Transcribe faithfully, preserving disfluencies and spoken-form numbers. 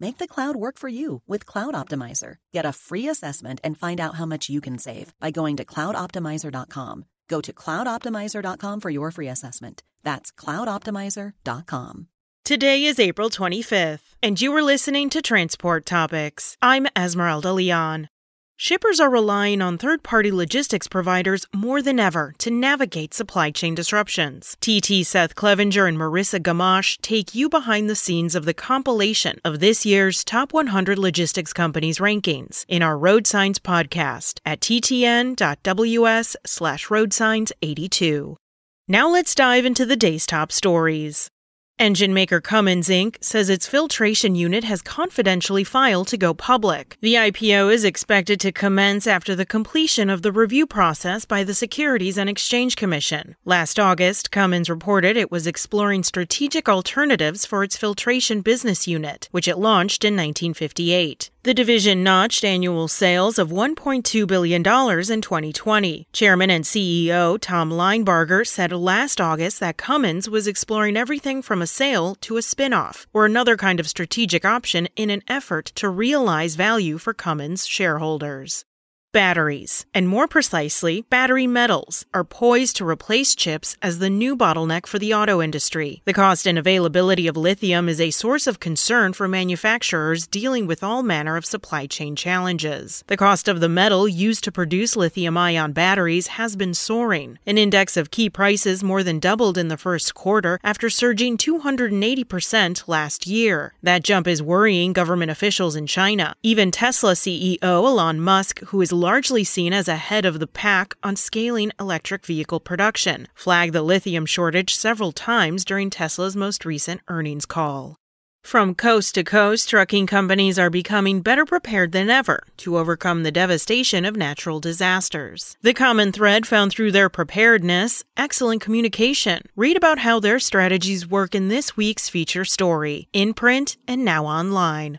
Make the cloud work for you with Cloud Optimizer. Get a free assessment and find out how much you can save by going to cloud optimizer dot com. Go to cloud optimizer dot com for your free assessment. That's cloud optimizer dot com. Today is April twenty-fifth, and you are listening to Transport Topics. I'm Esmeralda Leon. Shippers are relying on third-party logistics providers more than ever to navigate supply chain disruptions. T T Seth Clevenger and Marissa Gamache take you behind the scenes of the compilation of this year's Top one hundred Logistics Companies rankings in our Road Signs podcast at t t n dot w s slash road signs eighty-two. Now let's dive into the day's top stories. Engine maker Cummins Incorporated says its filtration unit has confidentially filed to go public. The I P O is expected to commence after the completion of the review process by the Securities and Exchange Commission. Last August, Cummins reported it was exploring strategic alternatives for its filtration business unit, which it launched in nineteen fifty-eight. The division notched annual sales of one point two billion dollars in twenty twenty. Chairman and C E O Tom Linebarger said last August that Cummins was exploring everything from a sale to a spin-off or another kind of strategic option in an effort to realize value for Cummins shareholders. Batteries, and more precisely, battery metals, are poised to replace chips as the new bottleneck for the auto industry. The cost and availability of lithium is a source of concern for manufacturers dealing with all manner of supply chain challenges. The cost of the metal used to produce lithium-ion batteries has been soaring. An index of key prices more than doubled in the first quarter after surging two hundred eighty percent last year. That jump is worrying government officials in China. Even Tesla C E O Elon Musk, who is largely seen as ahead of the pack on scaling electric vehicle production, flagged the lithium shortage several times during Tesla's most recent earnings call. From coast to coast, trucking companies are becoming better prepared than ever to overcome the devastation of natural disasters. The common thread found through their preparedness, excellent communication. Read about how their strategies work in this week's feature story, in print and now online.